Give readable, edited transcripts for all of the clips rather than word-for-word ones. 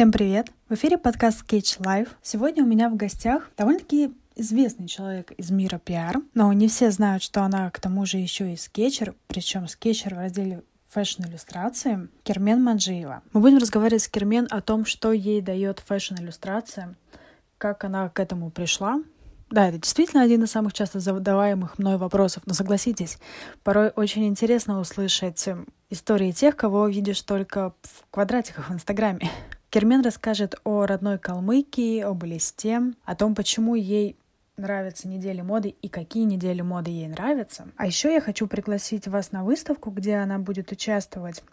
Всем привет! В эфире подкаст Sketch Life. Сегодня у меня в гостях довольно-таки известный человек из мира пиар, но не все знают, что она к тому же еще и скетчер, причем скетчер в разделе фэшн-иллюстрации, Кермен Манджиева. Мы будем разговаривать с Кермен о том, что ей дает фэшн-иллюстрация, как она к этому пришла. Да, это действительно один из самых часто задаваемых мной вопросов, но согласитесь, порой очень интересно услышать истории тех, кого видишь только в квадратиках в Инстаграме. Кермен расскажет о родной Калмыкии, об Элисте, о том, почему ей нравятся недели моды и какие недели моды ей нравятся. А еще я хочу пригласить вас на выставку, где она будет участвовать,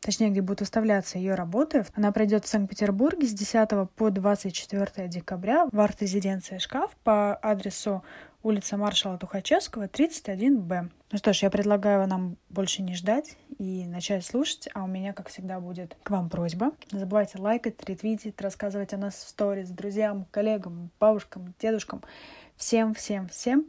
точнее, где будут выставляться ее работы. Она пройдет в Санкт-Петербурге с 10 по 24 декабря в арт-резиденции «Шкаф» по адресу улица маршала Тухачевского, 31Б. Ну что ж, я предлагаю нам больше не ждать и начать слушать, а у меня, как всегда, будет к вам просьба. Не забывайте лайкать, ретвитить, рассказывать о нас в сторис друзьям, коллегам, бабушкам, дедушкам. Всем.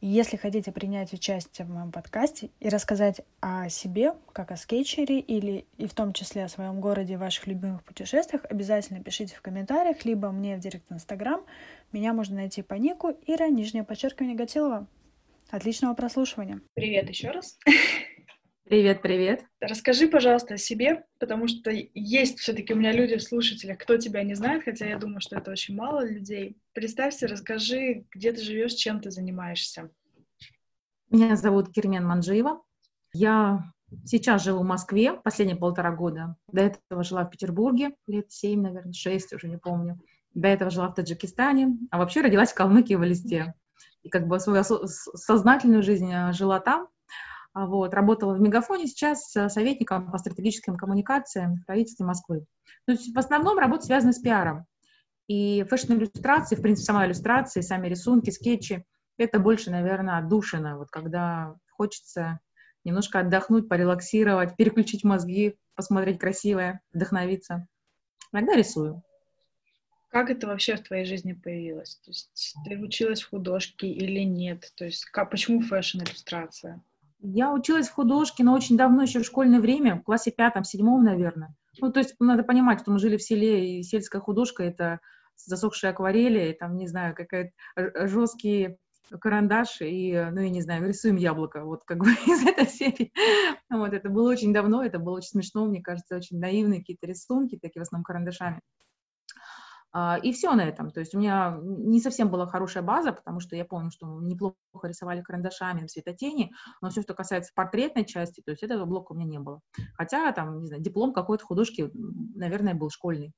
Если хотите принять участие в моем подкасте и рассказать о себе, как о скетчере, или и в том числе о своем городе и ваших любимых путешествиях, обязательно пишите в комментариях, либо мне в директ Инстаграм. Меня можно найти по нику ира_Гатилова. Отличного прослушивания. Привет еще раз. Привет. Расскажи, пожалуйста, о себе, потому что есть все-таки у меня люди в слушателях, кто тебя не знает, хотя я думаю, что это очень мало людей. Представься, расскажи, где ты живешь, чем ты занимаешься. Меня зовут Кермен Манджиева. Я сейчас живу в Москве последние 1,5 года. До этого жила в Петербурге 7 лет, наверное, 6, уже не помню. До этого жила в Таджикистане, а вообще родилась в Калмыкии, в Элисте. И как бы свою сознательную жизнь жила там. Вот, работала в Мегафоне, сейчас советником по стратегическим коммуникациям в правительстве Москвы. То есть в основном работа связана с пиаром. И фэшн-иллюстрации, в принципе, сама иллюстрация, сами рисунки, скетчи, это больше, наверное, отдушина, вот когда хочется немножко отдохнуть, порелаксировать, переключить мозги, посмотреть красивое, вдохновиться. Иногда рисую. Как это вообще в твоей жизни появилось? То есть ты училась в художке или нет? То есть почему фэшн-иллюстрация? Я училась в художке, но очень давно, еще в школьное время, в классе 5-7, наверное. Ну, то есть надо понимать, что мы жили в селе, и сельская художка — это засохшие акварели, и там, не знаю, какие-то жесткие карандаши, и, ну, я не знаю, рисуем яблоко, вот как бы из этой серии. Вот, это было очень давно, это было очень смешно, мне кажется, очень наивные какие-то рисунки, такие в основном карандашами. И все на этом. То есть у меня не совсем была хорошая база, потому что я помню, что мы неплохо рисовали карандашами, светотени, но все, что касается портретной части, то есть этого блока у меня не было. Хотя там, не знаю, диплом какой-то художки, наверное, был школьный.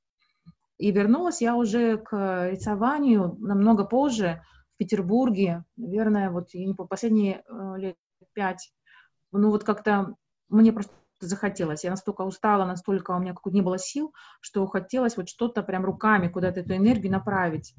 И вернулась я уже к рисованию намного позже в Петербурге, наверное, вот я не помню, последние 5 лет. Ну вот как-то мне просто захотелось. Я настолько устала, настолько у меня как-то не было сил, что хотелось вот что-то прям руками куда-то эту энергию направить.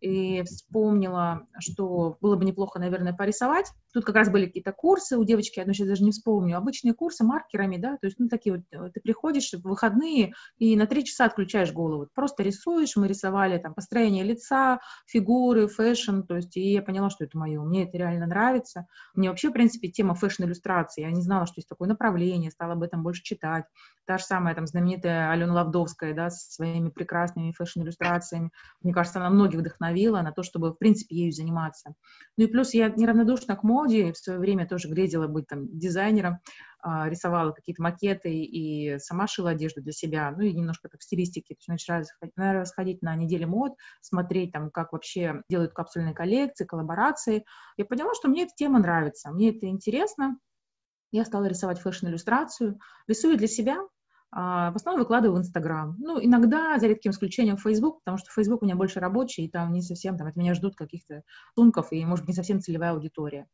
И вспомнила, что было бы неплохо, наверное, порисовать. Тут как раз были какие-то курсы у девочки, я сейчас даже не вспомню, обычные курсы маркерами, да, то есть, ну, такие вот, ты приходишь в выходные и на 3 часа отключаешь голову, просто рисуешь. Мы рисовали там построение лица, фигуры, фэшн, то есть, и я поняла, что это мое, мне это реально нравится. Мне вообще, в принципе, тема фэшн-иллюстрации, я не знала, что есть такое направление, стала об этом больше читать. Та же самая там знаменитая Алена Лавдовская, да, со своими прекрасными фэшн-иллюстрациями. Мне кажется, она многих вдохновила на то, чтобы, в принципе, ею заниматься. Ну и плюс я неравнодушна к моде, в свое время тоже грезила быть там дизайнером, рисовала какие-то макеты и сама шила одежду для себя, ну и немножко так в стилистике. То есть начала сходить на недели мод, смотреть там, как вообще делают капсульные коллекции, коллаборации. Я поняла, что мне эта тема нравится, мне это интересно. Я стала рисовать фэшн-иллюстрацию, рисую для себя, в основном выкладываю в Инстаграм. Ну, иногда, за редким исключением, в Facebook, потому что Facebook у меня больше рабочий, и там не совсем, там от меня ждут каких-то тунков, и, может быть, не совсем целевая аудитория.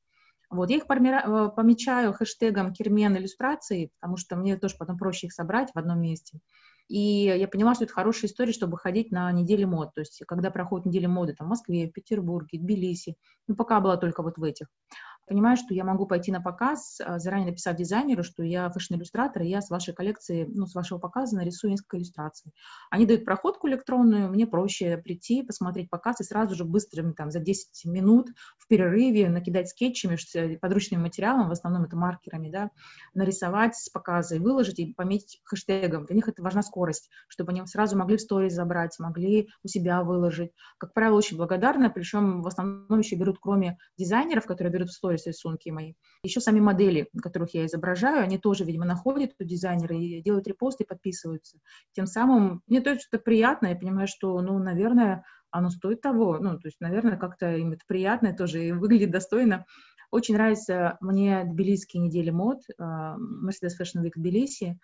Вот, я их помечаю хэштегом «Кермен иллюстрации», потому что мне тоже потом проще их собрать в одном месте. И я поняла, что это хорошая история, чтобы ходить на недели мод. То есть, когда проходят недели моды там, в Москве, в Петербурге, в Тбилиси, ну, пока была только вот в этих. понимаю, что я могу пойти на показ, заранее написать дизайнеру, что я фэшн-иллюстратор, и я с вашей коллекции, ну, с вашего показа нарисую несколько иллюстраций. Они дают проходку электронную, мне проще прийти, посмотреть показ и сразу же быстро, там, за 10 минут в перерыве накидать скетчами, подручным материалом, в основном это маркерами, да, нарисовать с показа и выложить, и пометить хэштегом. Для них это важна скорость, чтобы они сразу могли в сторис забрать, могли у себя выложить. Как правило, очень благодарна, причем в основном еще берут, кроме дизайнеров, которые берут в сторис рисунки мои, еще сами модели, которых я изображаю, они тоже, видимо, находят у дизайнера и делают репосты, подписываются. Тем самым мне тоже что-то приятно, я понимаю, что, ну, наверное, оно стоит того, ну, то есть, наверное, как-то им это приятно тоже и выглядит достойно. Очень нравится мне тбилисские недели мод, Mercedes Fashion Week в Тбилиси,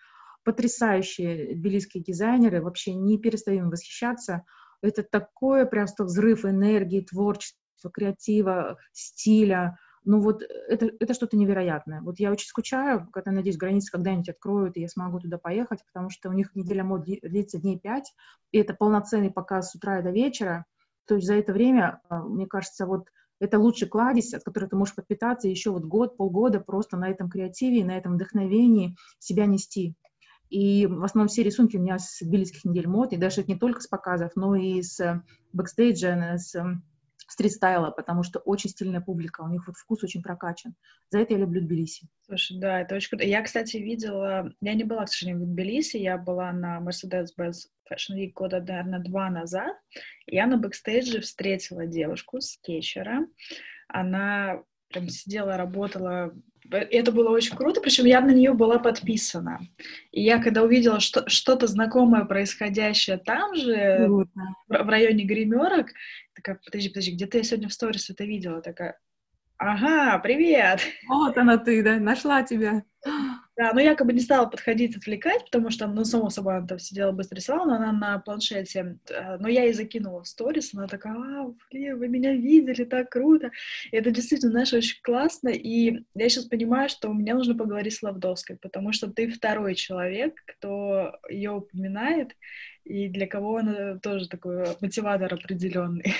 потрясающие тбилисские дизайнеры, вообще не перестаем восхищаться. Это такое просто взрыв энергии, творчества, креатива, стиля. Ну вот это что-то невероятное. Вот я очень скучаю, когда, надеюсь, границы когда-нибудь откроют, и я смогу туда поехать, потому что у них неделя мод длится дней 5, и это полноценный показ с утра до вечера. То есть за это время, мне кажется, вот это лучший кладезь, от которого ты можешь подпитаться еще вот год, полгода просто на этом креативе, на этом вдохновении себя нести. И в основном все рисунки у меня с тбилисских недель мод, и даже не только с показов, но и с бэкстейджа, с стрит-стайла, потому что очень стильная публика, у них вот вкус очень прокачан. За это я люблю Тбилиси. Слушай, да, это очень круто. Я, кстати, видела... Я не была, к сожалению, в Тбилиси, я была на Mercedes-Benz Fashion Week года, наверное, 2 назад. Я на бэкстейдже встретила девушку, скетчера. Она прям сидела, работала... Это было очень круто, причем я на нее была подписана. И я, когда увидела что-то знакомое, происходящее там же, в районе гримерок, такая, подожди, где-то я сегодня в сторис это видела, такая, ага, привет! Вот она ты, да, нашла тебя. Да, но я как бы не стала подходить, отвлекать, потому что, ну, само собой, она там сидела, быстро рисовала, но она на планшете, но я ей закинула в сторис, она такая, а, блин, вы меня видели, так круто, и это действительно, знаешь, очень классно, и я сейчас понимаю, что мне нужно поговорить с Лавдовской, потому что ты второй человек, кто ее упоминает, и для кого она тоже такой мотиватор определенный.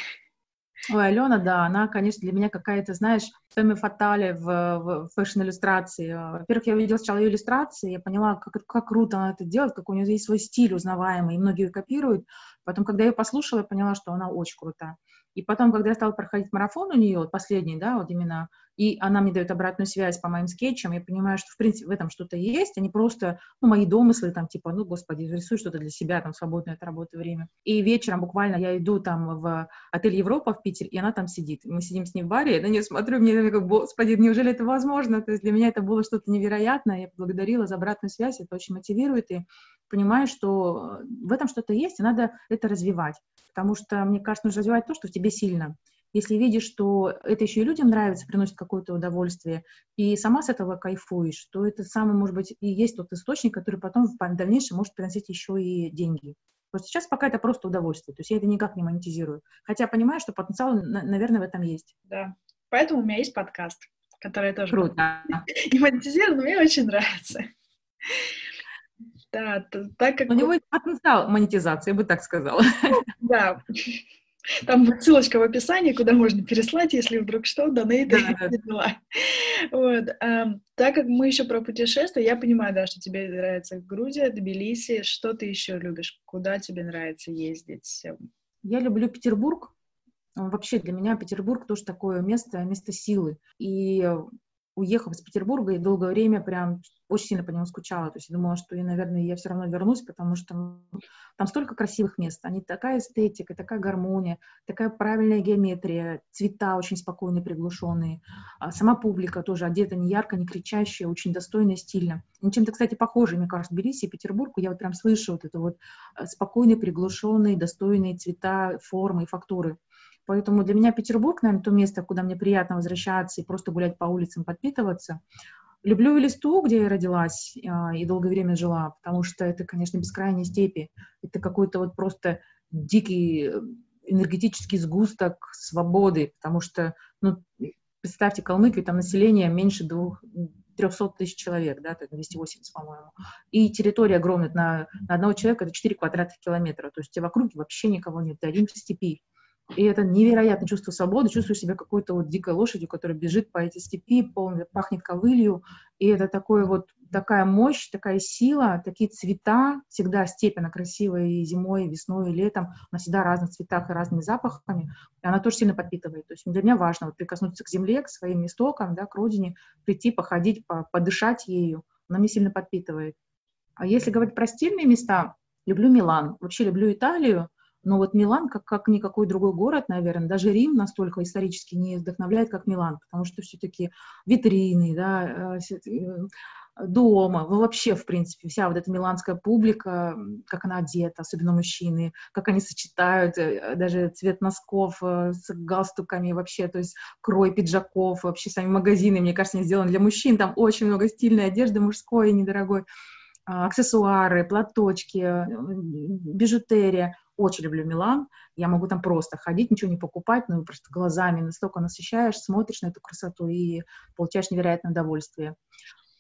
Ой, Алена, да, она, конечно, для меня какая-то, знаешь, фemme fatale в фэшн-иллюстрации. Во-первых, я увидела сначала ее иллюстрации, я поняла, как круто она это делает, как у нее есть свой стиль узнаваемый, и многие ее копируют. Потом, когда я ее послушала, я поняла, что она очень крутая. И потом, когда я стала проходить марафон у нее, последний, да, вот именно, и она мне дает обратную связь по моим скетчам, я понимаю, что, в принципе, в этом что-то есть, а не просто, ну, мои домыслы, там, типа, ну, господи, рисуй что-то для себя, там, свободное от работы время. И вечером буквально я иду там в отель Европа в Питер, и она там сидит. Мы сидим с ней в баре, я на нее смотрю, мне как, господи, неужели это возможно? То есть для меня это было что-то невероятное, я поблагодарила за обратную связь, это очень мотивирует, и понимаю, что в этом что-то есть, и надо это развивать. Потому что, мне кажется, нужно развивать то, что в тебе сильно. Если видишь, что это еще и людям нравится, приносит какое-то удовольствие, и сама с этого кайфуешь, то это самый, может быть, и есть тот источник, который потом в дальнейшем может приносить еще и деньги. Вот сейчас пока это просто удовольствие, то есть я это никак не монетизирую. Хотя понимаю, что потенциал, наверное, в этом есть. Да, поэтому у меня есть подкаст, который тоже круто. Не монетизирую, но мне очень нравится. Да, так как... У него есть потенциал монетизации, я бы так сказала. Да. Там ссылочка в описании, куда можно переслать, если вдруг что, донейты и дела. Вот. Так как мы еще про путешествия, я понимаю, да, что тебе нравится Грузия, Тбилиси. Что ты еще любишь? Куда тебе нравится ездить? Я люблю Петербург. Вообще для меня Петербург тоже такое место силы. И уехав из Петербурга, и долгое время прям очень сильно по нему скучала. То есть я думала, что, наверное, я все равно вернусь, потому что там столько красивых мест. Они такая эстетика, такая гармония, такая правильная геометрия, цвета очень спокойные, приглушенные. Сама публика тоже одета не ярко, не кричащая, очень достойно и стильно. И чем-то, кстати, похоже, мне кажется, Тбилиси и Петербург. Я вот прям слышу вот это вот спокойные, приглушенные, достойные цвета, формы и фактуры. Поэтому для меня Петербург, наверное, то место, куда мне приятно возвращаться и просто гулять по улицам, подпитываться. Люблю Элисту, где я родилась и долгое время жила, потому что это, конечно, бескрайние степи. Это какой-то вот просто дикий энергетический сгусток свободы, потому что, ну, представьте, Калмыкию, там население меньше 300 тысяч человек, да, 280, по-моему. И территория огромная, на одного человека это 4 квадратных километра, то есть вокруг вообще никого нет, один в степи. И это невероятное чувство свободы. Чувствуешь себя какой-то вот дикой лошадью, которая бежит по этой степи, пахнет ковылью. И это такое вот, такая мощь, такая сила, такие цвета. Всегда степь, она красивая и зимой, и весной, и летом. Она всегда в разных цветах и разными запахами. И она тоже сильно подпитывает. То есть для меня важно вот прикоснуться к земле, к своим истокам, да, к родине, прийти, походить, подышать ею. Она меня сильно подпитывает. А если говорить про стильные места, люблю Милан. Вообще люблю Италию. Но вот Милан, как никакой другой город, наверное, даже Рим настолько исторически не вдохновляет, как Милан, потому что все-таки витрины, да, дома, вообще, в принципе, вся вот эта миланская публика, как она одета, особенно мужчины, как они сочетают даже цвет носков с галстуками вообще, то есть крой пиджаков, вообще сами магазины, мне кажется, они сделаны для мужчин, там очень много стильной одежды мужской и недорогой, аксессуары, платочки, бижутерия. Очень люблю Милан, я могу там просто ходить, ничего не покупать, ну просто глазами настолько насыщаешь, смотришь на эту красоту и получаешь невероятное удовольствие.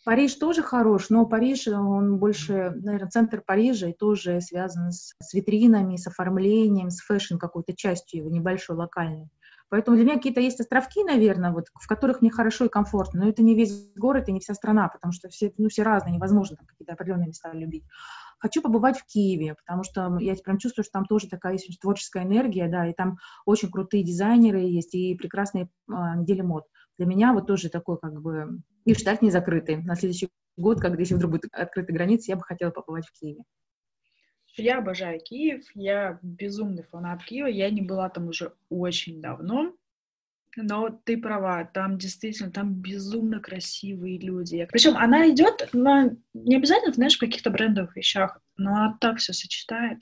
Париж тоже хорош, но Париж, он больше, наверное, центр Парижа и тоже связан с витринами, с оформлением, с фэшн какой-то частью его, небольшой, локальной. Поэтому для меня какие-то есть островки, наверное, вот, в которых мне хорошо и комфортно, но это не весь город и не вся страна, потому что все, ну, все разные, невозможно там какие-то определенные места любить. Хочу побывать в Киеве, потому что я прям чувствую, что там тоже такая есть творческая энергия, да, и там очень крутые дизайнеры есть и прекрасные недели мод. Для меня вот тоже такой как бы и штат не закрытый. На следующий год, когда если вдруг будет открыта граница, я бы хотела побывать в Киеве. Я обожаю Киев, я безумный фанат Киева, я не была там уже очень давно, но ты права, там действительно, там безумно красивые люди. Причем она идет, на, не обязательно, знаешь, в каких-то брендовых вещах, но она так все сочетает,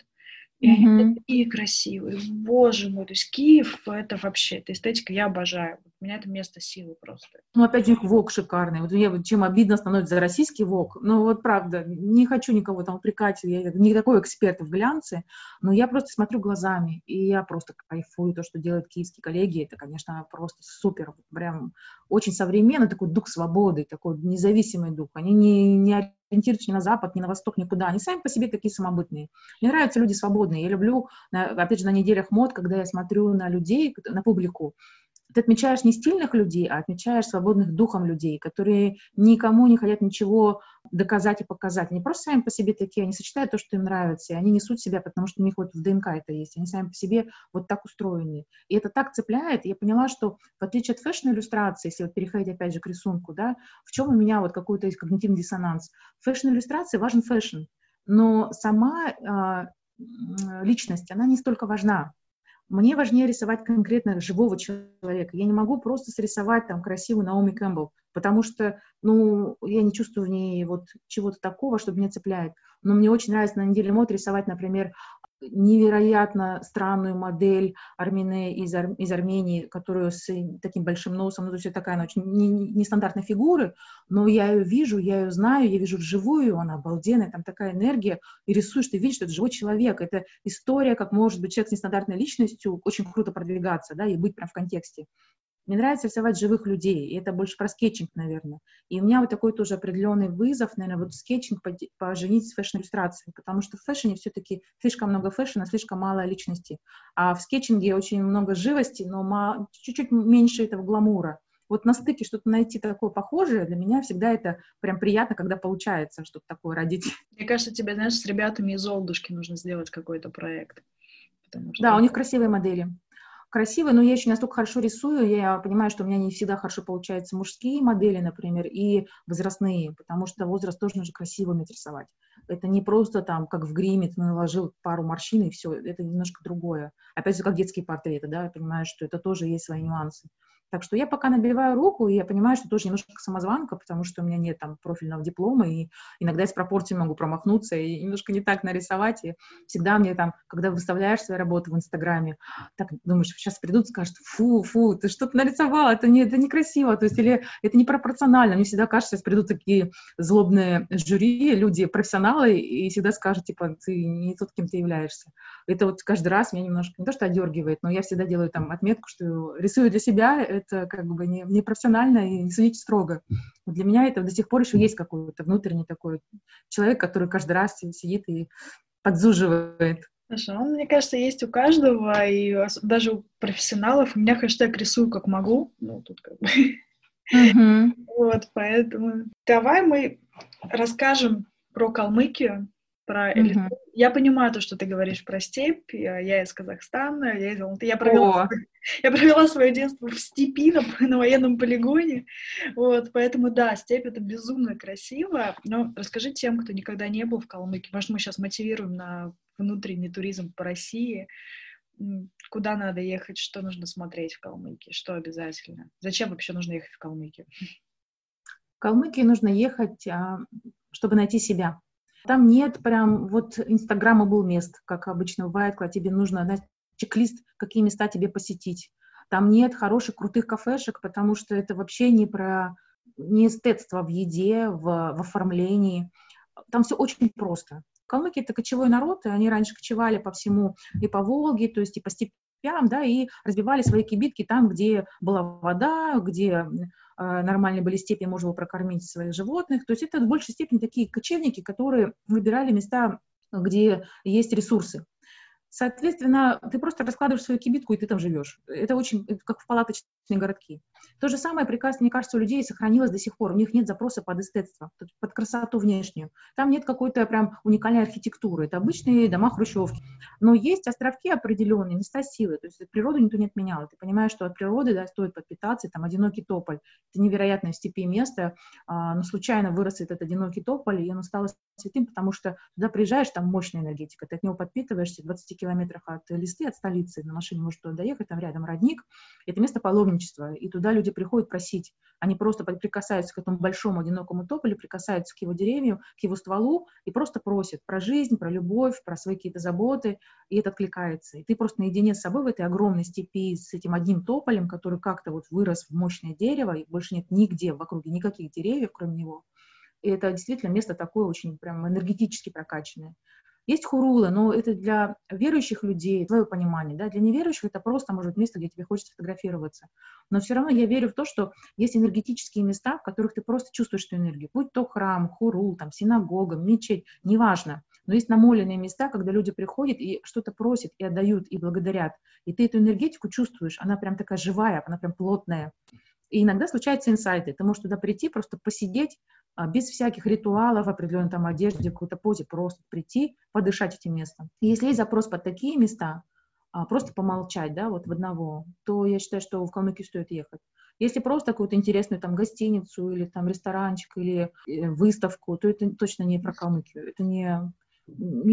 и они такие красивые, боже мой, то есть Киев, это вообще, эта эстетика, я обожаю, у меня это место силы просто. Ну, опять же, ВОК шикарный, вот мне чем обидно становится за российский ВОК, ну, вот правда, не хочу никого там упрекать, я не такой эксперт в глянце, но я просто смотрю глазами, и я просто кайфую, то, что делают киевские коллеги, это, конечно, просто супер, прям очень современно, такой дух свободы, такой независимый дух, они не ориентируются ни на запад, ни на восток, никуда. Они сами по себе такие самобытные. Мне нравятся люди свободные. Я люблю, опять же, на неделях мод, когда я смотрю на людей, на публику. Ты отмечаешь не стильных людей, а отмечаешь свободных духом людей, которые никому не хотят ничего доказать и показать. Они просто сами по себе такие, они сочетают то, что им нравится, и они несут себя, потому что у них вот в ДНК это есть, они сами по себе вот так устроены. И это так цепляет. И я поняла, что в отличие от фэшн-иллюстрации, если вот переходить опять же к рисунку, да, в чем у меня вот какой-то есть когнитивный диссонанс. В фэшн-иллюстрации важен фэшн, но сама личность, она не столько важна. Мне важнее рисовать конкретно живого человека. Я не могу просто срисовать там красивую Наоми Кэмпбелл, потому что, ну, я не чувствую в ней вот чего-то такого, что меня цепляет. Но мне очень нравится на неделе мод рисовать, например, невероятно странную модель Армене из Армении, которую с таким большим носом, ну, то есть такая она очень нестандартной фигуры, но я ее вижу, я ее знаю, я вижу вживую, она обалденная, там такая энергия, и рисуешь, ты видишь, что это живой человек, это история, как может быть человек с нестандартной личностью очень круто продвигаться, да, и быть прям в контексте. Мне нравится рисовать живых людей, и это больше про скетчинг, наверное. И у меня вот такой тоже определенный вызов, наверное, вот скетчинг поженить с фэшн-иллюстрацией, потому что в фэшне все-таки слишком много фэшна, слишком мало личности. А в скетчинге очень много живости, но чуть-чуть меньше этого гламура. Вот на стыке что-то найти такое похожее, для меня всегда это прям приятно, когда получается что-то такое родить. Мне кажется, тебе, знаешь, с ребятами из Олдушки нужно сделать какой-то проект. Потому что... Да, у них красивые модели. Красивые, но я еще настолько хорошо рисую, я понимаю, что у меня не всегда хорошо получаются мужские модели, например, и возрастные, потому что возраст тоже нужно красиво уметь рисовать. Это не просто там, как в гриме, ты наложил пару морщин и все, это немножко другое. Опять же, как детские портреты, да, я понимаю, что это тоже есть свои нюансы. Так что я пока набиваю руку, и я понимаю, что тоже немножко самозванка, потому что у меня нет там профильного диплома, и иногда из пропорции могу промахнуться и немножко не так нарисовать. И всегда мне там, когда выставляешь свои работы в Инстаграме, так думаешь, сейчас придут и скажут, фу, ты что-то нарисовала, это некрасиво, то есть или это непропорционально. Мне всегда кажется, сейчас придут такие злобные жюри, люди, профессионалы, и всегда скажут, типа, ты не тот, кем ты являешься. Это вот каждый раз меня немножко, не то что отдергивает, но я всегда делаю там отметку, что рисую для себя, это как бы не профессионально и не судить строго. Для меня это до сих пор еще есть какой-то внутренний такой человек, который каждый раз сидит и подзуживает. Хорошо. Мне кажется, есть у каждого, и даже у профессионалов. У меня хэштег «рисую как могу». Ну, тут как бы... Uh-huh. Вот, поэтому... Давай мы расскажем про Калмыкию, про элиту. Uh-huh. Я понимаю то, что ты говоришь про степь. Я из Казахстана, я из Алматы. Я провела свое детство в степи на военном полигоне. Вот, поэтому, да, степь — это безумно красиво. Но расскажи тем, кто никогда не был в Калмыкии. Может, мы сейчас мотивируем на... внутренний туризм по России, куда надо ехать, что нужно смотреть в Калмыкии, что обязательно? Зачем вообще нужно ехать в Калмыкию? В Калмыкии нужно ехать, чтобы найти себя. Там нет прям вот Инстаграма был мест, как обычно бывает, когда тебе нужно знать чек-лист, какие места тебе посетить. Там нет хороших, крутых кафешек, потому что это вообще не про неэстетство в еде, в оформлении. Там все очень просто. Калмыки — это кочевой народ, и они раньше кочевали по всему, и по Волге, то есть и по степям, да, и разбивали свои кибитки там, где была вода, где нормальные были степи, можно было прокормить своих животных. То есть это в большей степени такие кочевники, которые выбирали места, где есть ресурсы. Соответственно, ты просто раскладываешь свою кибитку, и ты там живешь. Это очень как в палаточные городки. То же самое, прекрасно, мне кажется, у людей сохранилось до сих пор. У них нет запроса под эстетство, под красоту внешнюю. Там нет какой-то прям уникальной архитектуры. Это обычные дома хрущевки. Но есть островки определенные, места силы. То есть природу никто не отменял. Ты понимаешь, что от природы, да, стоит подпитаться. Там одинокий тополь. Это невероятное в степи место. Но случайно вырос этот одинокий тополь, и он стал святым, потому что туда приезжаешь, там мощная энергетика. Ты от него подпитываешься, 20 километрах от Листы, от столицы, на машине может туда доехать, там рядом родник. Это место паломничества, и туда люди приходят просить. Они просто прикасаются к этому большому одинокому тополю, прикасаются к его деревьям, к его стволу, и просто просят про жизнь, про любовь, про свои какие-то заботы, и это откликается. И ты просто наедине с собой в этой огромной степи с этим одним тополем, который как-то вот вырос в мощное дерево, и больше нет нигде в округе никаких деревьев, кроме него. И это действительно место такое очень прям энергетически прокачанное. Есть хурула, но это для верующих людей, твое понимание, да, для неверующих это просто, может быть, место, где тебе хочется фотографироваться. Но все равно я верю в то, что есть энергетические места, в которых ты просто чувствуешь эту энергию. Будь то храм, хурул, там, синагога, мечеть, неважно. Но есть намоленные места, когда люди приходят и что-то просят, и отдают, и благодарят. И ты эту энергетику чувствуешь, она прям такая живая, она прям плотная. И иногда случаются инсайты. Ты можешь туда прийти, просто посидеть, без всяких ритуалов, определенной там одежде, какой-то позе, просто прийти, подышать этим местом. И если есть запрос под такие места, просто помолчать, да, вот в одного, то я считаю, что в Калмыкию стоит ехать. Если просто какую-то интересную там гостиницу или там ресторанчик, или выставку, то это точно не про Калмыкию. Это не... Я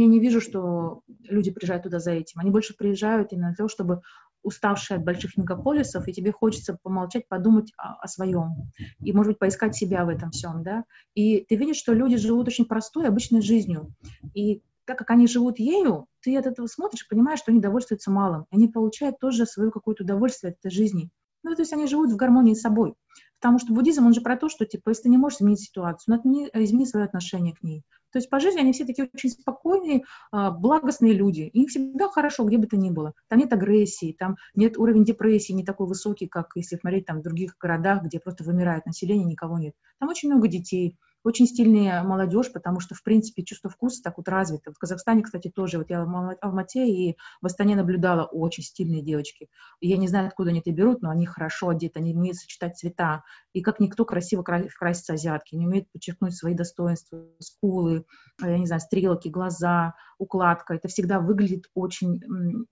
не вижу, что люди приезжают туда за этим. Они больше приезжают именно для того, чтобы уставшие от больших мегаполисов, и тебе хочется помолчать, подумать о своем. И, может быть, поискать себя в этом всем, да. И ты видишь, что люди живут очень простой, обычной жизнью. И так как они живут ею, ты от этого смотришь, понимаешь, что они довольствуются малым. Они получают тоже свое какое-то удовольствие от этой жизни. Ну, то есть они живут в гармонии с собой. Потому что буддизм, он же про то, что, типа, если ты не можешь изменить ситуацию, ну, измени свое отношение к ней. То есть по жизни они все такие очень спокойные, благостные люди. Им всегда хорошо, где бы то ни было. Там нет агрессии, там нет уровень депрессии, не такой высокий, как если смотреть там в других городах, где просто вымирает население, никого нет. Там очень много детей, очень стильная молодежь, потому что, в принципе, чувство вкуса так вот развито. Вот в Казахстане, кстати, тоже. Вот я в Алмате и в Астане наблюдала очень стильные девочки. Я не знаю, откуда они это берут, но они хорошо одеты, они умеют сочетать цвета. И как никто красиво красится азиатки, они умеют подчеркнуть свои достоинства, скулы, я не знаю, стрелки, глаза, укладка. Это всегда выглядит очень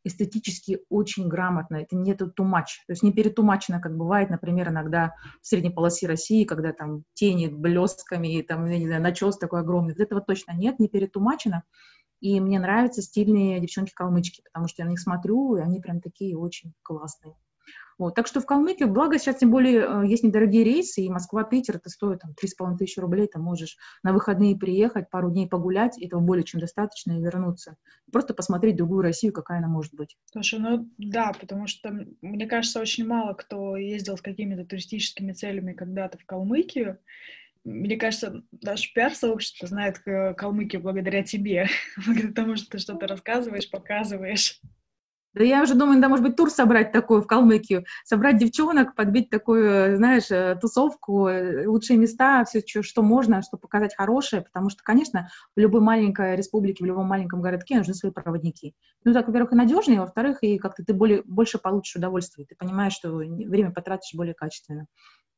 эстетически, очень грамотно. Это не тумач, то есть не перетумачено, как бывает, например, иногда в средней полосе России, когда там тени блестками, там, я не знаю, начес такой огромный. Вот этого точно нет, не перетумачено. И мне нравятся стильные девчонки-калмычки, потому что я на них смотрю, и они прям такие очень классные. Вот. Так что в Калмыкии, благо сейчас тем более есть недорогие рейсы, и Москва-Питер, это стоит там 3 500 рублей, ты можешь на выходные приехать, пару дней погулять, этого более чем достаточно, и вернуться. Просто посмотреть другую Россию, какая она может быть. Слушай, ну да, потому что, мне кажется, очень мало кто ездил с какими-то туристическими целями когда-то в Калмыкию. Мне кажется, даже пиар-сообщество знает Калмыкию благодаря тебе, благодаря тому, что ты что-то рассказываешь, показываешь. Да я уже думаю, да, может быть, тур собрать такой в Калмыкию, собрать девчонок, подбить такую, знаешь, тусовку, лучшие места, все, что можно, что показать хорошее, потому что, конечно, в любой маленькой республике, в любом маленьком городке нужны свои проводники. Ну, так, во-первых, и надежнее, во-вторых, и как-то ты больше получишь удовольствие, ты понимаешь, что время потратишь более качественно.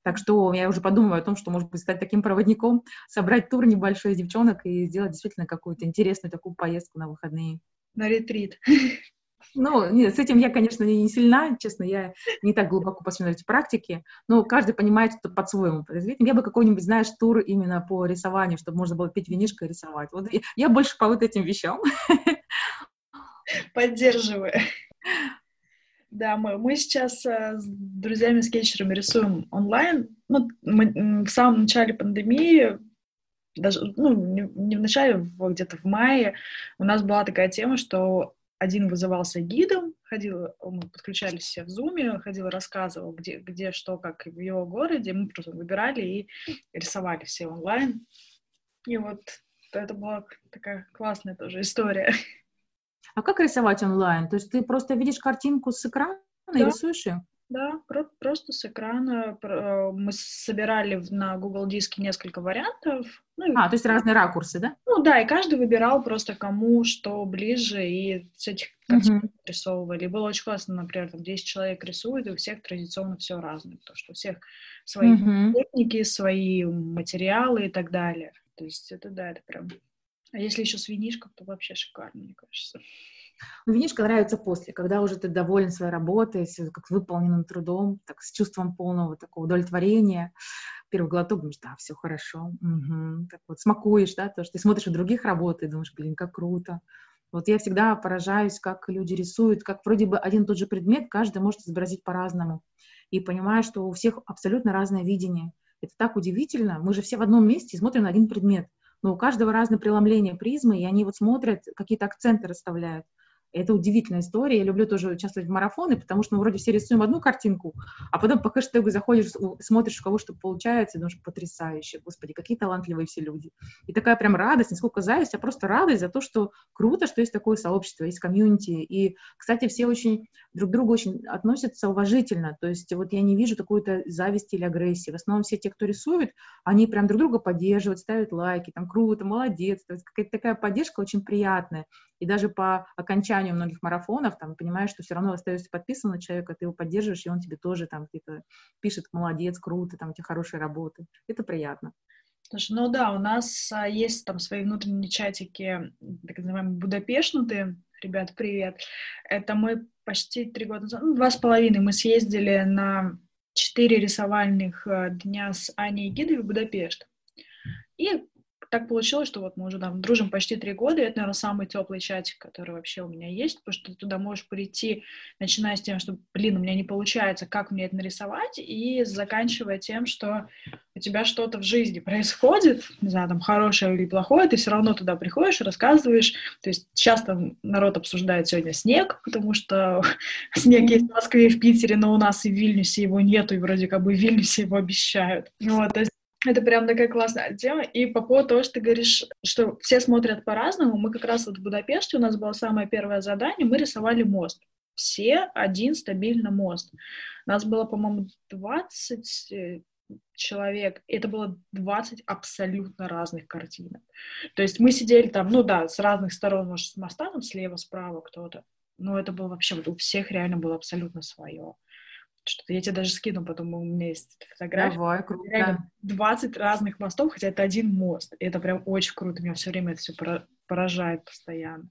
Так что я уже подумываю о том, что, может быть, стать таким проводником, собрать тур небольшой из девчонок и сделать действительно какую-то интересную такую поездку на выходные. На ретрит. Ну, нет, с этим я, конечно, не сильна, честно, я не так глубоко посвящена этой практике, но каждый понимает, что по-своему произведение. Я бы какой-нибудь, знаешь, тур именно по рисованию, чтобы можно было пить винишко и рисовать. Вот я больше по вот этим вещам. Поддерживаю. Да, мы сейчас с друзьями-скетчерами рисуем онлайн. Ну, мы в самом начале пандемии, даже, ну, не в начале, где-то в мае, у нас была такая тема, что один вызывался гидом, ходил, мы подключались все в Zoom, ходил, рассказывал, где что, как в его городе. Мы просто выбирали и рисовали все онлайн. И вот это была такая классная тоже история. А как рисовать онлайн? То есть ты просто видишь картинку с экрана и рисуешь ее? Да, просто с экрана. Мы собирали на Google диске несколько вариантов. То есть разные ракурсы, да? Ну да, и каждый выбирал просто кому что ближе, и с этих картинок рисовывали. Было очень классно, например, там 10 человек рисуют, и у всех традиционно все разное, потому что у всех свои техники, свои материалы и так далее. То есть это, да, это прям... А если еще с винишком, то вообще шикарно, мне кажется. Винишко нравится после, когда уже ты доволен своей работой, как выполненным трудом, так с чувством полного такого удовлетворения. Первый глоток, думаешь, да, все хорошо. Так вот, смакуешь, да, то, что ты смотришь у других работы, думаешь, блин, как круто. Вот я всегда поражаюсь, как люди рисуют, как вроде бы один и тот же предмет каждый может изобразить по-разному. И понимаю, что у всех абсолютно разное видение. Это так удивительно. Мы же все в одном месте смотрим на один предмет. Но у каждого разное преломление призмы, и они вот смотрят, какие-то акценты расставляют. Это удивительная история. Я люблю тоже участвовать в марафоны, потому что мы вроде все рисуем одну картинку, а потом по хэштегу заходишь, смотришь, у кого что получается, и думаешь, потрясающе, господи, какие талантливые все люди. И такая прям радость, не сколько зависть, а просто радость за то, что круто, что есть такое сообщество, есть комьюнити. И, кстати, все очень друг к другу очень относятся уважительно. То есть вот я не вижу какой-то зависти или агрессии. В основном все те, кто рисует, они прям друг друга поддерживают, ставят лайки, там, круто, молодец. То есть какая-то такая поддержка очень приятная. И даже по окончанию многих марафонов, там, понимаешь, что все равно остаешься подписан на человека, ты его поддерживаешь, и он тебе тоже там где-то пишет, молодец, круто, там, у тебя хорошие работы. Это приятно. Слушай, ну да, у нас есть там свои внутренние чатики, так называемые будапешнутые. Ребят, привет. Это мы почти 3 года назад, 2,5, мы съездили на 4 рисовальных дня с Аней Гидой в Будапешт. И так получилось, что вот мы уже там дружим почти 3 года, и это, наверное, самый теплый чатик, который вообще у меня есть, потому что ты туда можешь прийти, начиная с тем, что, блин, у меня не получается, как мне это нарисовать, и заканчивая тем, что у тебя что-то в жизни происходит, не знаю, там, хорошее или плохое, ты все равно туда приходишь и рассказываешь, то есть часто народ обсуждает сегодня снег, потому что снег есть в Москве и в Питере, но у нас и в Вильнюсе его нету, и вроде как бы в Вильнюсе его обещают, вот, то есть это прям такая классная тема. И по поводу того, что ты говоришь, что все смотрят по-разному, мы как раз вот в Будапеште, у нас было самое первое задание, мы рисовали мост. Все один стабильно мост. У нас было, по-моему, 20 человек, и это было 20 абсолютно разных картинок. То есть мы сидели там, ну да, с разных сторон, может, с моста, там слева, справа кто-то, но это было вообще, у всех реально было абсолютно свое. Что-то я тебе даже скину, потом у меня есть фотографии. Давай, круто. Реально 20 разных мостов, хотя это один мост. И это прям очень круто. Меня все время это все поражает постоянно.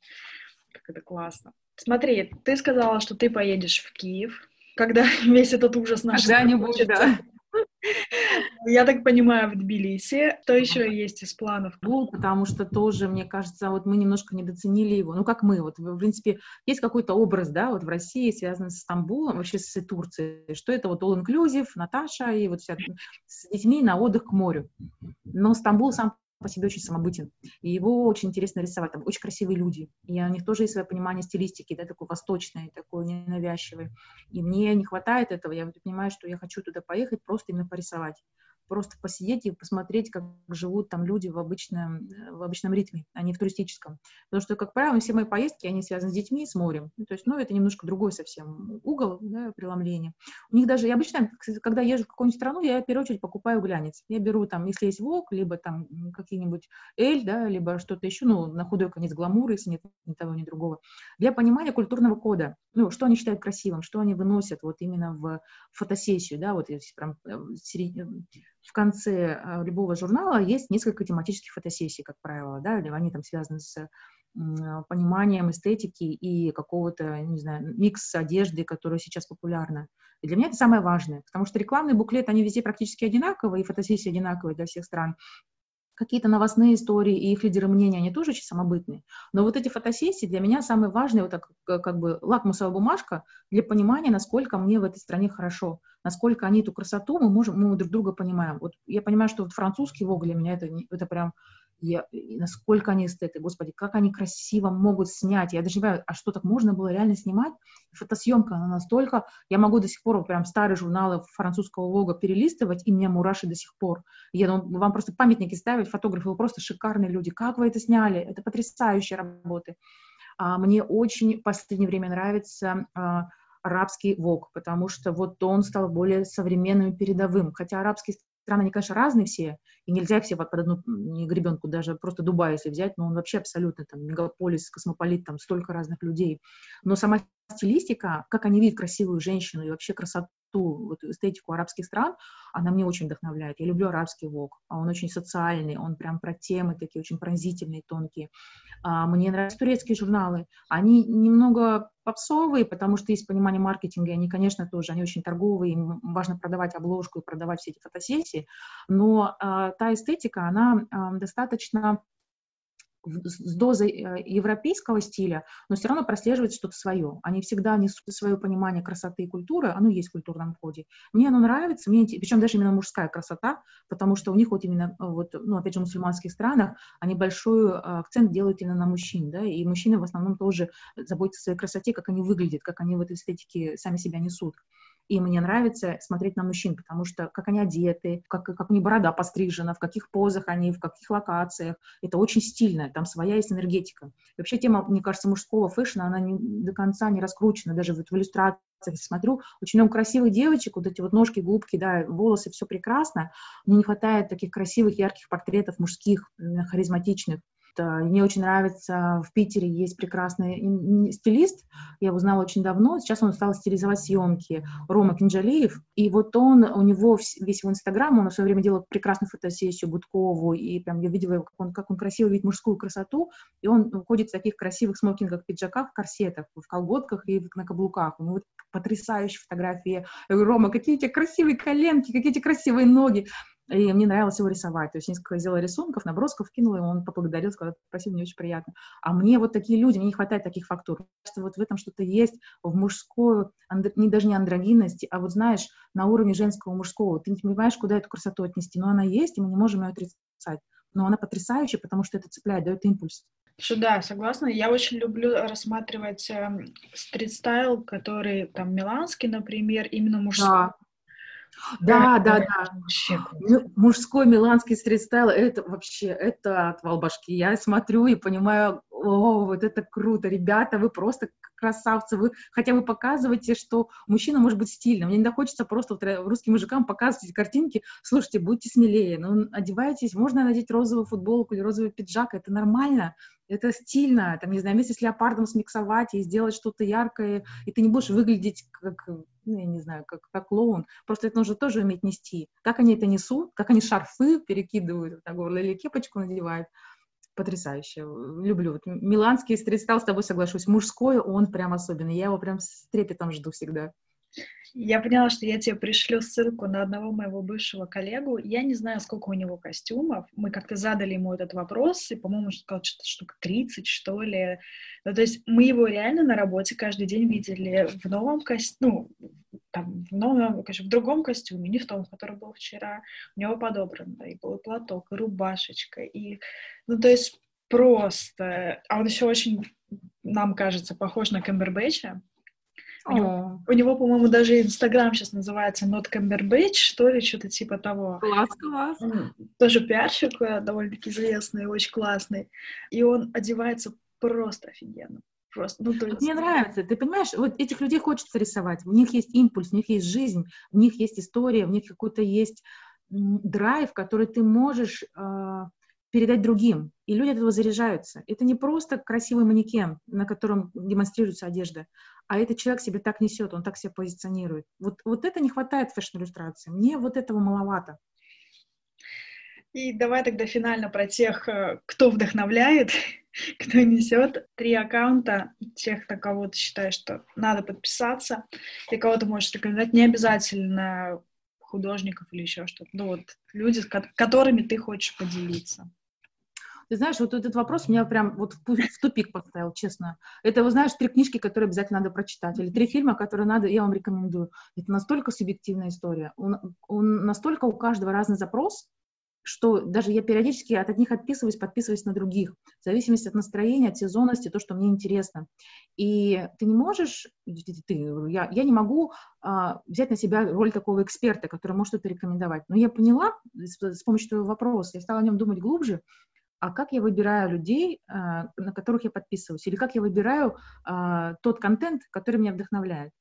Как это классно. Смотри, ты сказала, что ты поедешь в Киев, когда весь этот ужас наш... Когда-нибудь, да. Я так понимаю, в Тбилиси. Что еще есть из планов? Потому что тоже, мне кажется, вот мы немножко недооценили его. Ну, как мы, вот, в принципе, есть какой-то образ, да, вот в России, связанный с Стамбулом, вообще с Турцией, что это вот all-inclusive, Наташа и вот вся с детьми на отдых к морю. Но Стамбул сам по себе очень самобытен, и его очень интересно рисовать. Там очень красивые люди, и у них тоже есть свое понимание стилистики, да, такой восточной, такой ненавязчивой. И мне не хватает этого, я понимаю, что я хочу туда поехать просто именно порисовать. просто посидеть и посмотреть, как живут там люди в обычном ритме, а не в туристическом. Потому что, как правило, все мои поездки, они связаны с детьми и с морем. Ну, то есть, ну, это немножко другой совсем угол, да, преломления. У них даже, я обычно, когда езжу в какую-нибудь страну, я в первую очередь покупаю глянец. Я беру там, если есть вок, либо там какие-нибудь эль, да, либо что-то еще, ну, на худой конец гламур, если нет ни того, ни другого. Для понимания культурного кода, ну, что они считают красивым, что они выносят вот именно в фотосессию, да, вот если прям в конце любого журнала есть несколько тематических фотосессий, как правило, да, или они там связаны с пониманием эстетики и какого-то, не знаю, микс одежды, которая сейчас популярна. И для меня это самое важное, потому что рекламные буклеты, они везде практически одинаковые, и фотосессии одинаковые для всех стран. Какие-то новостные истории и их лидеры мнения, они тоже очень самобытные. Но вот эти фотосессии для меня самые важные, вот так, как бы лакмусовая бумажка для понимания, насколько мне в этой стране хорошо, насколько они эту красоту, мы друг друга понимаем. Вот я понимаю, что вот французский вог для меня это прям... насколько они эстеты, господи, как они красиво могут снять. Я даже не понимаю, а что, так можно было реально снимать? Фотосъемка, она настолько... Я могу до сих пор прям старые журналы французского вога перелистывать, и меня мураши до сих пор. Я думаю, вам просто памятники ставят, фотографы, вы просто шикарные люди. Как вы это сняли? Это потрясающие работы. Мне очень в последнее время нравится... арабский вог, потому что вот он стал более современным и передовым. Хотя арабские страны, они, конечно, разные все, и нельзя их все под одну гребенку, даже просто Дубай, если взять, но он вообще абсолютно там мегаполис, космополит, там столько разных людей. Но сама стилистика, как они видят красивую женщину и вообще красоту, вот эстетику арабских стран, она мне очень вдохновляет. Я люблю арабский вог, он очень социальный, он прям про темы такие очень пронзительные, тонкие. Мне нравятся турецкие журналы, они немного попсовые, потому что есть понимание маркетинга, они, конечно, тоже, они очень торговые, им важно продавать обложку и продавать все эти фотосессии, но та эстетика, она достаточно с дозой европейского стиля, но все равно прослеживает что-то свое. Они всегда несут свое понимание красоты и культуры, оно есть в культурном коде. Мне оно нравится, причем даже именно мужская красота, потому что у них вот именно, вот, ну, опять же, в мусульманских странах они большой акцент делают именно на мужчин, да, и мужчины в основном тоже заботятся о своей красоте, как они выглядят, как они в этой эстетике сами себя несут. И мне нравится смотреть на мужчин, потому что как они одеты, как у них борода пострижена, в каких позах они, в каких локациях. Это очень стильно, там своя есть энергетика. И вообще тема, мне кажется, мужского фэшна, она до конца не раскручена, даже вот в иллюстрациях смотрю. Очень много красивых девочек, вот эти вот ножки, губки, да, волосы, все прекрасно. Мне не хватает таких красивых, ярких портретов мужских, харизматичных. Мне очень нравится, в Питере есть прекрасный стилист, я его знала очень давно, сейчас он стал стилизовать съемки, Рома Кинджалиев, и вот он, у него весь его инстаграм, он в свое время делал прекрасную фотосессию Гудкову, и прям я видела, как он красиво видит мужскую красоту, и он ходит в таких красивых смокингах, пиджаках, корсетах, в колготках и на каблуках, у него потрясающие фотографии. Я говорю, Рома, какие у тебя красивые коленки, какие у тебя красивые ноги. И мне нравилось его рисовать. То есть несколько сделала рисунков, набросков кинула, и он поблагодарил, сказал, спасибо, мне очень приятно. А мне вот такие люди, мне не хватает таких фактур. Мне кажется, вот в этом что-то есть, в мужской, даже не андрогинности, а вот знаешь, на уровне женского, мужского. Ты не понимаешь, куда эту красоту отнести, но она есть, и мы не можем ее отрицать. Но она потрясающая, потому что это цепляет, дает импульс. Сюда, согласна. Я очень люблю рассматривать стрит-стайл, который там миланский, например, именно мужской. Да. Да. Мужской миланский стрит-стайл, это вообще, это отвал башки. Я смотрю и понимаю, о, вот это круто, ребята, вы просто красавцы, вы хотя бы показываете, что мужчина может быть стильным. Мне не хочется просто вот русским мужикам показывать эти картинки, слушайте, будьте смелее, ну, одевайтесь, можно надеть розовую футболку или розовый пиджак, это нормально, это стильно, там, не знаю, вместе с леопардом смиксовать и сделать что-то яркое, и ты не будешь выглядеть как, ну, я не знаю, как клоун, просто это нужно тоже уметь нести. Как они это несут, как они шарфы перекидывают на горло или кепочку надевают. Потрясающе. Люблю. Вот миланский стрит-стайл, с тобой соглашусь. Мужской, он прям особенный. Я его прям с трепетом жду всегда. Я поняла, что я тебе пришлю ссылку на одного моего бывшего коллегу. Я не знаю, сколько у него костюмов. Мы как-то задали ему этот вопрос, и, по-моему, он сказал, что штук 30, что ли. Ну, то есть мы его реально на работе каждый день видели в новом костюме, ну, там, в другом костюме, не в том, который был вчера. У него подобран, да, и был платок, и рубашечка, и... Ну, то есть просто... А он еще очень, нам кажется, похож на Камбербэтча. У него, по-моему, даже Инстаграм сейчас называется Not Cumberbatch, что ли, что-то типа того. Класс. Тоже пиарщик довольно-таки известный, очень классный. И он одевается просто офигенно. Просто, мне нравится, ты понимаешь, вот этих людей хочется рисовать, у них есть импульс, у них есть жизнь, у них есть история, у них какой-то есть драйв, который ты можешь передать другим, и люди от этого заряжаются. Это не просто красивый манекен, на котором демонстрируется одежда, а этот человек себе так несет, он так себя позиционирует. Вот это не хватает в фэшн-иллюстрации, мне вот этого маловато. И давай тогда финально про тех, кто вдохновляет, кто несет. 3 аккаунта тех, на кого ты считаешь, что надо подписаться, и кого ты можешь рекомендовать. Не обязательно художников или еще что-то. Ну вот люди, с которыми ты хочешь поделиться. Ты знаешь, вот этот вопрос меня прям вот в тупик поставил, честно. Это, вы знаешь, 3 книжки, которые обязательно надо прочитать, или 3 фильма, которые надо, я вам рекомендую. Это настолько субъективная история. Он настолько у каждого разный запрос, что даже я периодически от одних отписываюсь, подписываюсь на других, в зависимости от настроения, от сезонности, то, что мне интересно. И ты не можешь, я не могу взять на себя роль такого эксперта, который может что-то рекомендовать. Но я поняла с помощью твоего вопроса, я стала о нем думать глубже, а как я выбираю людей, на которых я подписываюсь, или как я выбираю тот контент, который меня вдохновляет.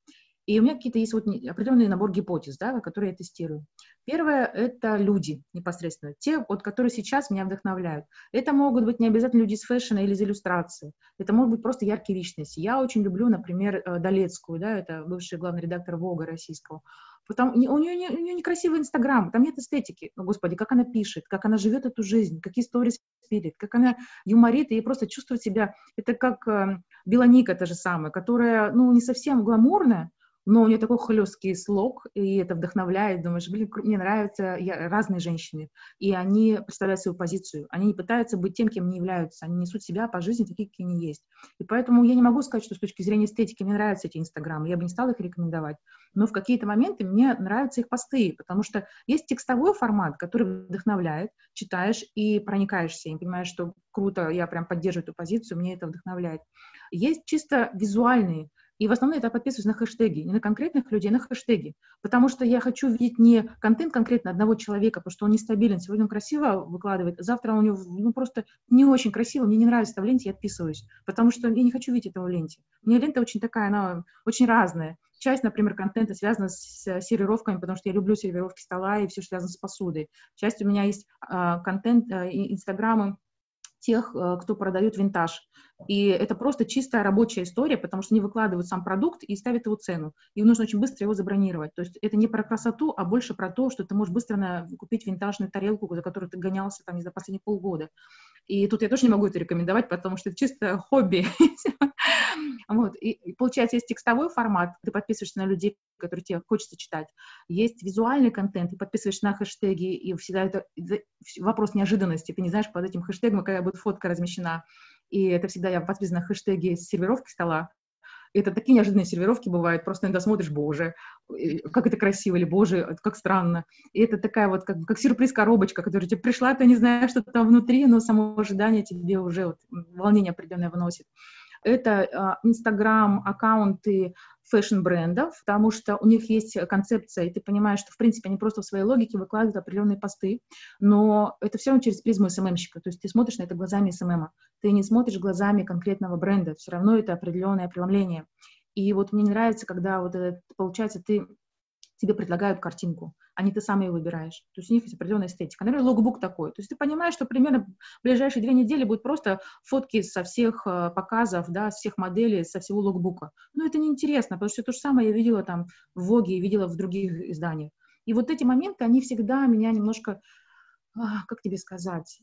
И у меня какие-то есть вот определенный набор гипотез, да, которые я тестирую. Первое – это люди непосредственно, те, вот, которые сейчас меня вдохновляют. Это могут быть не обязательно люди из фэшена или из иллюстрации. Это могут быть просто яркие личности. Я очень люблю, например, Долецкую, да, это бывший главный редактор Вога российского. У нее некрасивый Инстаграм, там нет эстетики. О, Господи, как она пишет, как она живет эту жизнь, какие сторис пилит, как она юморит и просто чувствует себя. Это как Белоника та же самая, которая, не совсем гламурная, но у нее такой хлесткий слог, и это вдохновляет. Думаешь, блин, мне нравятся разные женщины. И они представляют свою позицию. Они не пытаются быть тем, кем не являются. Они несут себя по жизни такие, какие они есть. И поэтому я не могу сказать, что с точки зрения эстетики мне нравятся эти инстаграмы. Я бы не стала их рекомендовать. Но в какие-то моменты мне нравятся их посты, потому что есть текстовой формат, который вдохновляет, читаешь и проникаешься, и понимаешь, что круто, я прям поддерживаю эту позицию, мне это вдохновляет. Есть чисто визуальные. И в основном я подписываюсь на хэштеги, не на конкретных людей, а на хэштеги. Потому что я хочу видеть не контент конкретно одного человека, потому что он нестабилен. Сегодня он красиво выкладывает, завтра он у него просто не очень красиво, мне не нравится в ленте, я отписываюсь. Потому что я не хочу видеть этого в ленте. У меня лента очень такая, она очень разная. Часть, например, контента связана с сервировками, потому что я люблю сервировки стола и все, что связано с посудой. Часть у меня есть контент, инстаграмы, тех, кто продает винтаж. И это просто чистая рабочая история, потому что они выкладывают сам продукт и ставят его цену. И нужно очень быстро его забронировать. То есть это не про красоту, а больше про то, что ты можешь быстро купить винтажную тарелку, за которую ты гонялся там, не знаю, последние полгода. И тут я тоже не могу это рекомендовать, потому что это чисто хобби. Вот. И получается, есть текстовой формат, ты подписываешься на людей, которые тебе хочется читать. Есть визуальный контент, ты подписываешься на хэштеги, и всегда это вопрос неожиданности. Ты не знаешь, под этим хэштегом какая будет фотка размещена. И это всегда я подписана на хэштеги сервировки стола. Это такие неожиданные сервировки бывают, просто иногда смотришь, боже, как это красиво, или боже, как странно. И это такая вот, как сюрприз-коробочка, которая тебе пришла, ты не знаешь, что там внутри, но само ожидание тебе уже вот, волнение определенное вносит. Это инстаграм-аккаунты фэшн-брендов, потому что у них есть концепция, и ты понимаешь, что, в принципе, они просто в своей логике выкладывают определенные посты, но это все равно через призму СММщика, то есть ты смотришь на это глазами СММа, ты не смотришь глазами конкретного бренда, все равно это определенное преломление. И вот мне нравится, когда вот это, получается, тебе предлагают картинку, а не ты сам ее выбираешь. То есть у них есть определенная эстетика. Наверное, логбук такой. То есть ты понимаешь, что примерно в ближайшие 2 недели будут просто фотки со всех показов, да, со всех моделей, со всего логбука. Но это неинтересно, потому что то же самое я видела там в Vogue и видела в других изданиях. И вот эти моменты, они всегда меня немножко, как тебе сказать,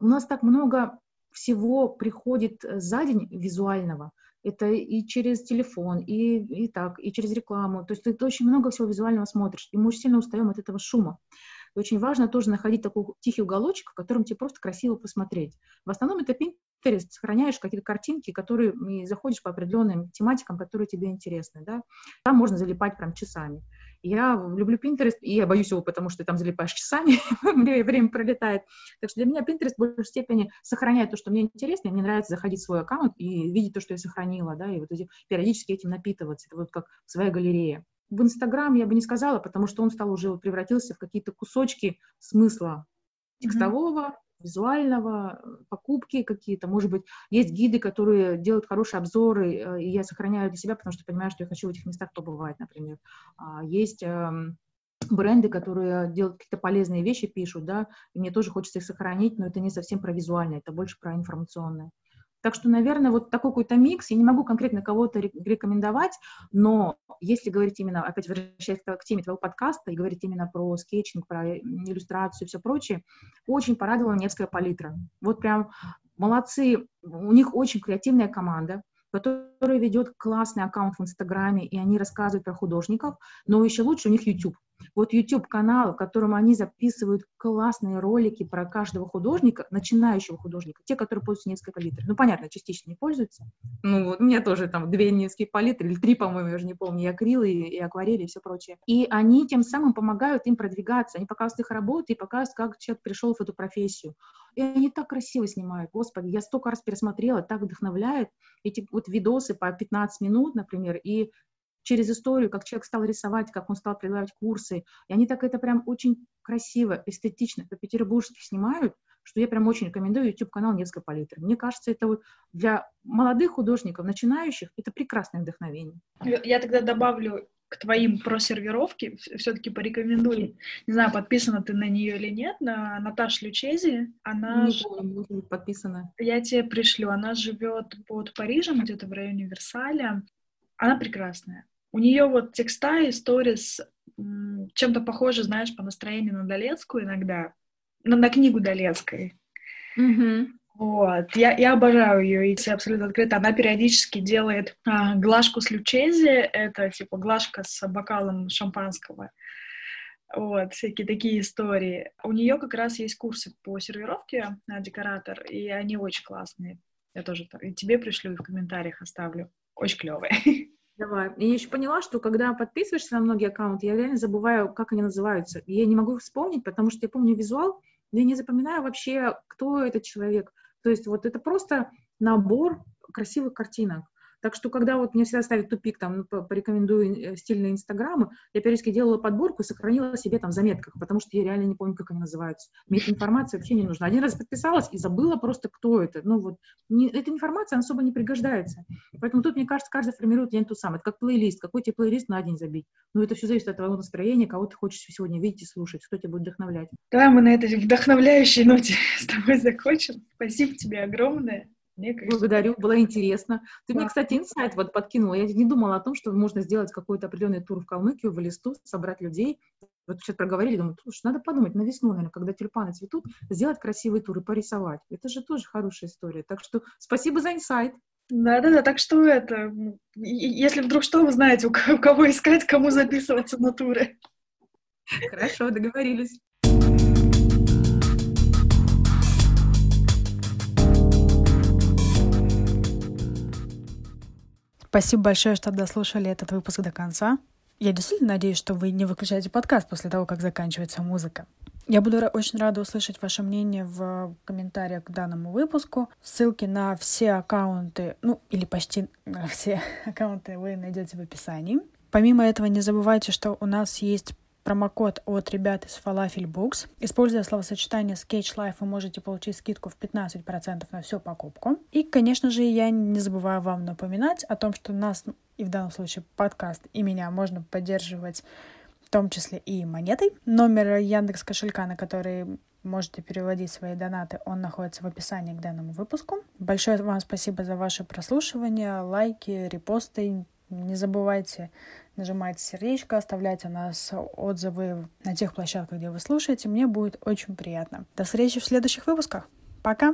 у нас так много всего приходит за день визуального. Это и через телефон, и через рекламу. То есть ты очень много всего визуального смотришь, и мы очень сильно устаем от этого шума. И очень важно тоже находить такой тихий уголочек, в котором тебе просто красиво посмотреть. В основном это Pinterest, сохраняешь какие-то картинки, которые и заходишь по определенным тематикам, которые тебе интересны. Да? Там можно залипать прям часами. Я люблю Pinterest, и я боюсь его, потому что ты там залипаешь часами, время пролетает. Так что для меня Pinterest в большей степени сохраняет то, что мне интересно, мне нравится заходить в свой аккаунт и видеть то, что я сохранила, да, и вот периодически этим напитываться, это вот как своя галерея. В Инстаграм я бы не сказала, потому что он стал уже, вот, превратился в какие-то кусочки смысла текстового, визуального, покупки какие-то, может быть, есть гиды, которые делают хорошие обзоры, и я сохраняю для себя, потому что понимаю, что я хочу в этих местах побывать, например. Есть бренды, которые делают какие-то полезные вещи, пишут, да, и мне тоже хочется их сохранить, но это не совсем про визуальное, это больше про информационное. Так что, наверное, вот такой какой-то микс. Я не могу конкретно кого-то рекомендовать, но если говорить именно, опять возвращаясь к теме твоего подкаста и говорить именно про скетчинг, про иллюстрацию и все прочее, очень порадовала Невская палитра. Вот прям молодцы. У них очень креативная команда, которая ведет классный аккаунт в Инстаграме, и они рассказывают про художников, но еще лучше у них YouTube. Вот YouTube-канал, в котором они записывают классные ролики про каждого художника, начинающего художника, те, которые пользуются Невской палитрой. Ну, понятно, частично не пользуются. Ну, вот у меня тоже там 2 Невские палитры, или 3, по-моему, я уже не помню, и акрилы, и акварели, и все прочее. И они тем самым помогают им продвигаться. Они показывают их работы и показывают, как человек пришел в эту профессию. И они так красиво снимают. Господи, я столько раз пересмотрела, так вдохновляет. Эти вот видосы по 15 минут, например, и через историю, как человек стал рисовать, как он стал предлагать курсы. И они так это прям очень красиво, эстетично, по-петербургски снимают, что я прям очень рекомендую YouTube-канал Невской палитры. Мне кажется, это вот для молодых художников, начинающих, это прекрасное вдохновение. Я тогда добавлю к твоим про сервировки, все-таки порекомендую. Не знаю, подписана ты на нее или нет, на Наташ Лючези. Она не подписана. Я тебе пришлю. Она живет под Парижем, где-то в районе Версаля. Она прекрасная. У нее вот текста и сторис чем-то похожи, знаешь, по настроению на Долецкую иногда, на книгу Долецкой. Вот. Я обожаю ее, и все абсолютно открыто. Она периодически делает глажку с Лючези, это типа глажка с бокалом шампанского. Вот, всякие такие истории. У нее как раз есть курсы по сервировке на декоратор, и они очень классные. Я тоже и тебе пришлю, и в комментариях оставлю. Очень клевые. Давай. Я еще поняла, что когда подписываешься на многие аккаунты, я реально забываю, как они называются. И я не могу их вспомнить, потому что я помню визуал, но я не запоминаю вообще, кто этот человек. То есть вот это просто набор красивых картинок. Так что когда вот мне всегда ставят тупик, там, порекомендую стильные инстаграмы, я периодически делала подборку и сохранила себе там в заметках, потому что я реально не помню, как они называются. Мне эта информация вообще не нужна. Один раз подписалась и забыла просто, кто это. Ну вот, эта информация особо не пригождается. Поэтому тут, мне кажется, каждый формирует ленту сам. Это как плейлист. Какой тебе плейлист на день забить? Ну, это все зависит от твоего настроения, кого ты хочешь сегодня видеть и слушать, кто тебя будет вдохновлять. Давай мы на этой вдохновляющей ноте с тобой закончим. Спасибо тебе огромное. Благодарю, было интересно. Ты мне, кстати, инсайт вот подкинула. Я не думала о том, что можно сделать какой-то определенный тур в Калмыкию, в Элисту, собрать людей. Вот сейчас проговорили, думаю, слушай, надо подумать на весну, наверное, когда тюльпаны цветут, сделать красивые туры, порисовать. Это же тоже хорошая история. Так что спасибо за инсайт. Да-да-да, так что это... Если вдруг что, вы знаете, у кого искать, кому записываться на туры. Хорошо, договорились. Спасибо большое, что дослушали этот выпуск до конца. Я действительно надеюсь, что вы не выключаете подкаст после того, как заканчивается музыка. Я буду очень рада услышать ваше мнение в комментариях к данному выпуску. Ссылки на все аккаунты, ну или почти на все аккаунты вы найдете в описании. Помимо этого, не забывайте, что у нас есть промокод от ребят из Falafel Box. Используя словосочетание Sketch Life, вы можете получить скидку в 15% на всю покупку. И, конечно же, я не забываю вам напоминать о том, что нас, и в данном случае подкаст, и меня можно поддерживать в том числе и монетой. Номер Яндекс.Кошелька, на который можете переводить свои донаты, он находится в описании к данному выпуску. Большое вам спасибо за ваше прослушивание, лайки, репосты. Не забывайте нажимать сердечко, оставлять у нас отзывы на тех площадках, где вы слушаете. Мне будет очень приятно. До встречи в следующих выпусках. Пока!